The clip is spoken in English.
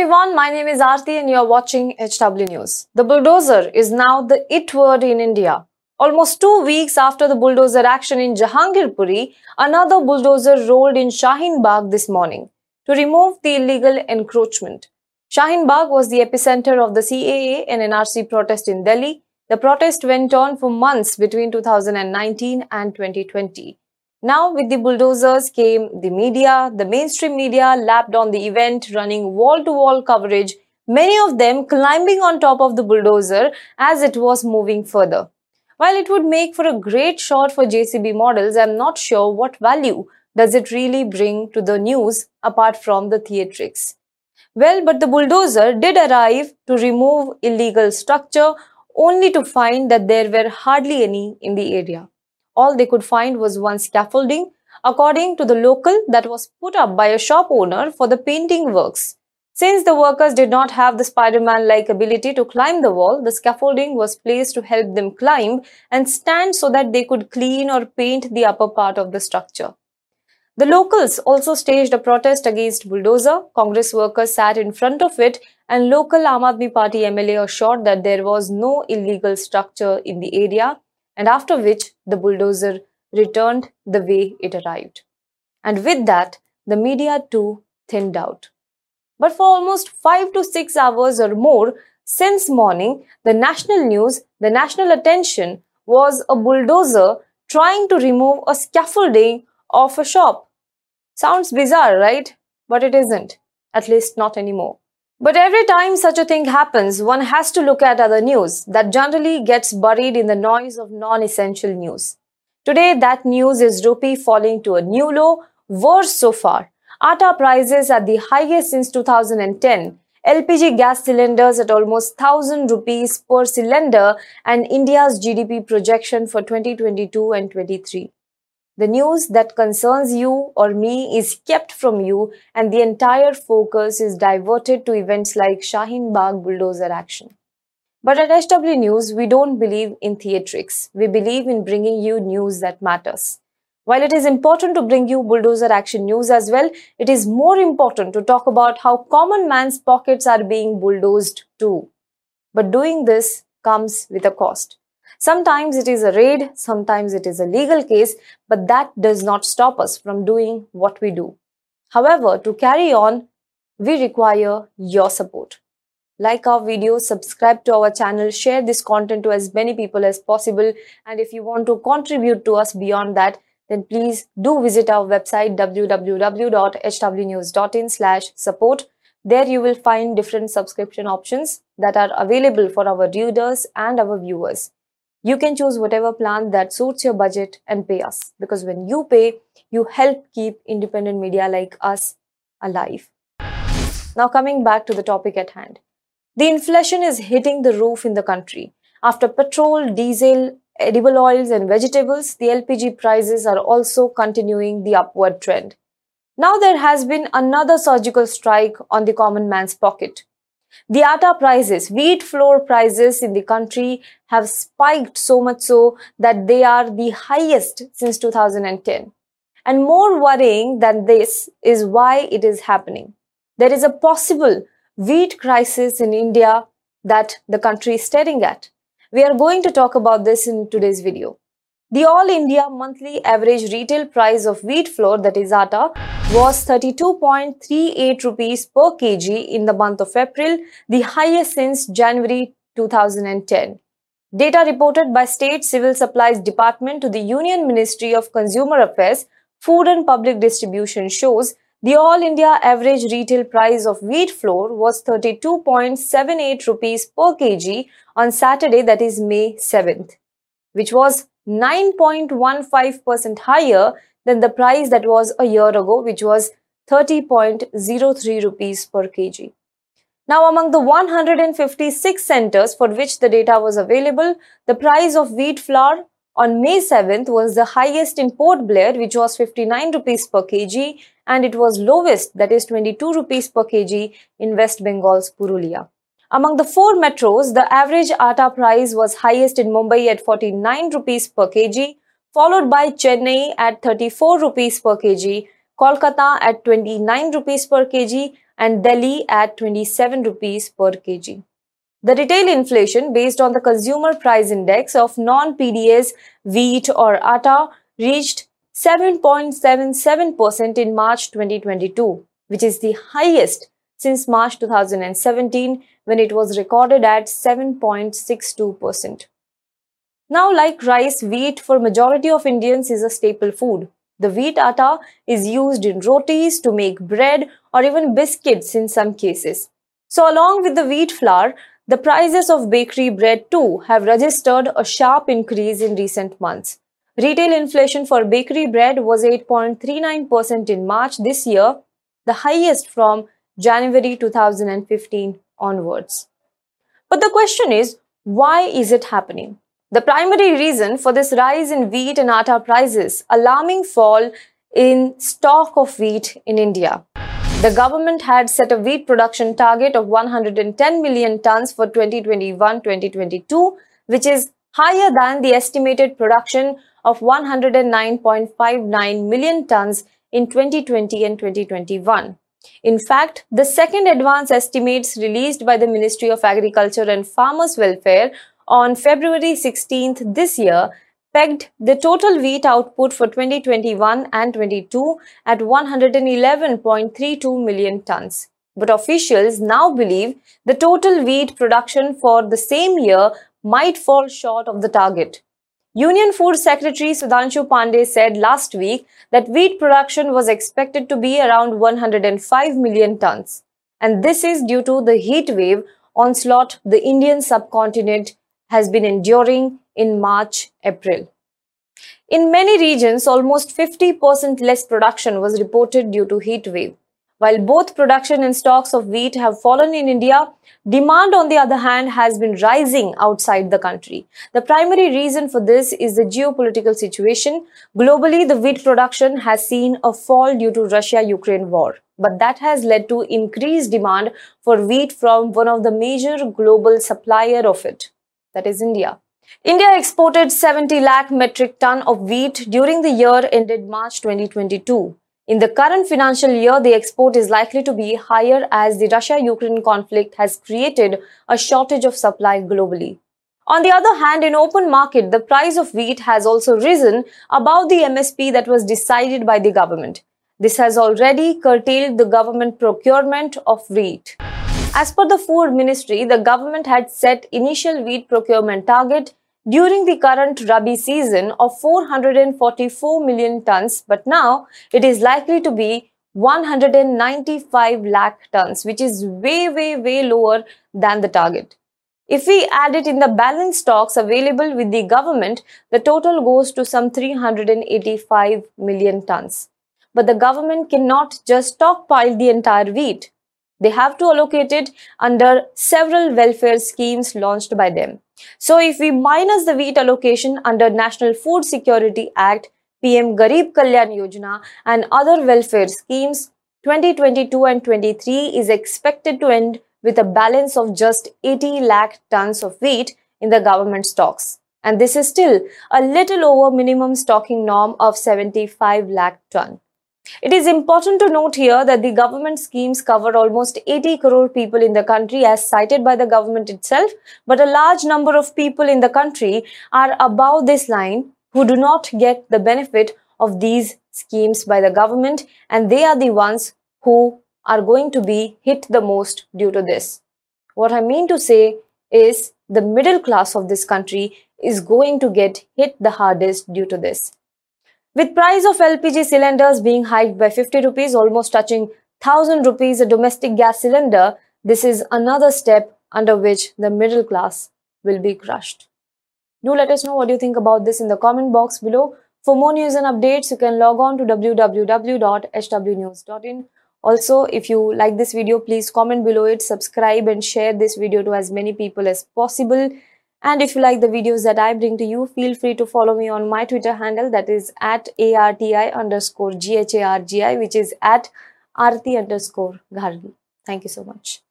everyone, my name is Aarti and you are watching HW News. The bulldozer is now the it word in India. Almost 2 weeks after the bulldozer action in Jahangirpuri, another bulldozer rolled in Shaheen Bagh this morning to remove the illegal encroachment. Shaheen Bagh was the epicenter of the CAA and NRC protest in Delhi. The protest went on for months between 2019 and 2020. Now, with the bulldozers came the media. The mainstream media lapped on the event, running wall-to-wall coverage, many of them climbing on top of the bulldozer as it was moving further. While it would make for a great shot for JCB models, I'm not sure what value does it really bring to the news apart from the theatrics. Well, but the bulldozer did arrive to remove illegal structure, only to find that there were hardly any in the area. All they could find was one scaffolding, according to the local, that was put up by a shop owner for the painting works. Since the workers did not have the Spider-Man-like ability to climb the wall, the scaffolding was placed to help them climb and stand so that they could clean or paint the upper part of the structure. The locals also staged a protest against bulldozer. Congress workers sat in front of it and local Aam Aadmi Party MLA assured that there was no illegal structure in the area, and after which the bulldozer returned the way it arrived. And with that, the media too thinned out. But for almost 5 to 6 hours or more since morning, the national news, the national attention was a bulldozer trying to remove a scaffolding of a shop. Sounds bizarre, right? But it isn't. At least not anymore. But every time such a thing happens, one has to look at other news that generally gets buried in the noise of non-essential news. Today, that news is rupee falling to a new low, worse so far. Atta prices at the highest since 2010. LPG gas cylinders at almost 1000 rupees per cylinder and India's GDP projection for 2022 and 23. The news that concerns you or me is kept from you and the entire focus is diverted to events like Shaheen Bagh bulldozer action. But at HW News, we don't believe in theatrics. We believe in bringing you news that matters. While it is important to bring you bulldozer action news as well, it is more important to talk about how common man's pockets are being bulldozed too. But doing this comes with a cost. Sometimes it is a raid, sometimes it is a legal case, but that does not stop us from doing what we do. However, to carry on, we require your support. Like our video, subscribe to our channel, share this content to as many people as possible. And if you want to contribute to us beyond that, then please do visit our website www.hwnews.in/support. There you will find different subscription options that are available for our readers and our viewers. You can choose whatever plan that suits your budget and pay us, because when you pay, you help keep independent media like us alive. Now coming back to the topic at hand. The inflation is hitting the roof in the country. After petrol, diesel, edible oils and vegetables, the LPG prices are also continuing the upward trend. Now there has been another surgical strike on the common man's pocket. The atta prices, wheat flour prices in the country have spiked so much so that they are the highest since 2010. And more worrying than this is why it is happening. There is a possible wheat crisis in India that the country is staring at. We are going to talk about this in today's video. The All India monthly average retail price of wheat flour, that is atta, was 32.38 rupees per kg in the month of April, the highest since January 2010. Data reported by State Civil Supplies Department to the Union Ministry of Consumer Affairs, Food and Public Distribution shows the All India average retail price of wheat flour was 32.78 rupees per kg on Saturday, that is May 7th, which was 9.15% higher than the price that was a year ago, which was 30.03 rupees per kg. Now, among the 156 centers for which the data was available, the price of wheat flour on May 7th was the highest in Port Blair, which was 59 rupees per kg, and it was lowest, that is 22 rupees per kg, in West Bengal's Purulia. Among the four metros, the average atta price was highest in Mumbai at 49 rupees per kg, followed by Chennai at 34 rupees per kg, Kolkata at 29 rupees per kg, and Delhi at 27 rupees per kg. The retail inflation based on the consumer price index of non-PDS wheat or atta reached 7.77% in March 2022, which is the highest since March 2017 when it was recorded at 7.62%. Now, like rice, wheat for majority of Indians is a staple food. The wheat atta is used in rotis, to make bread or even biscuits in some cases. So along with the wheat flour, the prices of bakery bread too have registered a sharp increase in recent months. Retail inflation for bakery bread was 8.39% in March this year, the highest from January 2015 onwards. But the question is, why is it happening? The primary reason for this rise in wheat and atta prices, alarming fall in stock of wheat in India. The government had set a wheat production target of 110 million tons for 2021-2022, which is higher than the estimated production of 109.59 million tons in 2020 and 2021. In fact, the second advance estimates released by the Ministry of Agriculture and Farmers' Welfare on February 16th this year pegged the total wheat output for 2021 and 22 at 111.32 million tons. But officials now believe the total wheat production for the same year might fall short of the target. Union Food Secretary Sudhanshu Pandey said last week that wheat production was expected to be around 105 million tons. And this is due to the heat wave onslaught the Indian subcontinent has been enduring in March-April. In many regions, almost 50% less production was reported due to heat wave. While both production and stocks of wheat have fallen in India, demand on the other hand has been rising outside the country. The primary reason for this is the geopolitical situation. Globally, the wheat production has seen a fall due to Russia-Ukraine war. But that has led to increased demand for wheat from one of the major global supplier of it, that is India. India exported 70 lakh metric ton of wheat during the year ended March 2022. In the current financial year, the export is likely to be higher as the Russia-Ukraine conflict has created a shortage of supply globally. On the other hand, in open market, the price of wheat has also risen above the MSP that was decided by the government. This has already curtailed the government procurement of wheat. As per the Food Ministry, the government had set initial wheat procurement target during the current Rabi season of 444 million tons, but now it is likely to be 195 lakh tons, which is way lower than the target. If we add it in the balance stocks available with the government, the total goes to some 385 million tons. But the government cannot just stockpile the entire wheat. They have to allocate it under several welfare schemes launched by them. So if we minus the wheat allocation under National Food Security Act, PM Garib Kalyan Yojana and other welfare schemes, 2022 and 23 is expected to end with a balance of just 80 lakh tons of wheat in the government stocks. And this is still a little over minimum stocking norm of 75 lakh ton. It is important to note here that the government schemes cover almost 80 crore people in the country as cited by the government itself, but a large number of people in the country are above this line who do not get the benefit of these schemes by the government, and they are the ones who are going to be hit the most due to this. What I mean to say is the middle class of this country is going to get hit the hardest due to this. With price of LPG cylinders being hiked by 50 rupees, almost touching 1000 rupees a domestic gas cylinder, this is another step under which the middle class will be crushed. Do let us know what you think about this in the comment box below. For more news and updates, you can log on to www.hwnews.in. Also, if you like this video, please comment below it, subscribe and share this video to as many people as possible. And if you like the videos that I bring to you, feel free to follow me on my Twitter handle, that is at @Aarti_GHARGI, which is at Aarti_Ghargi. Thank you so much.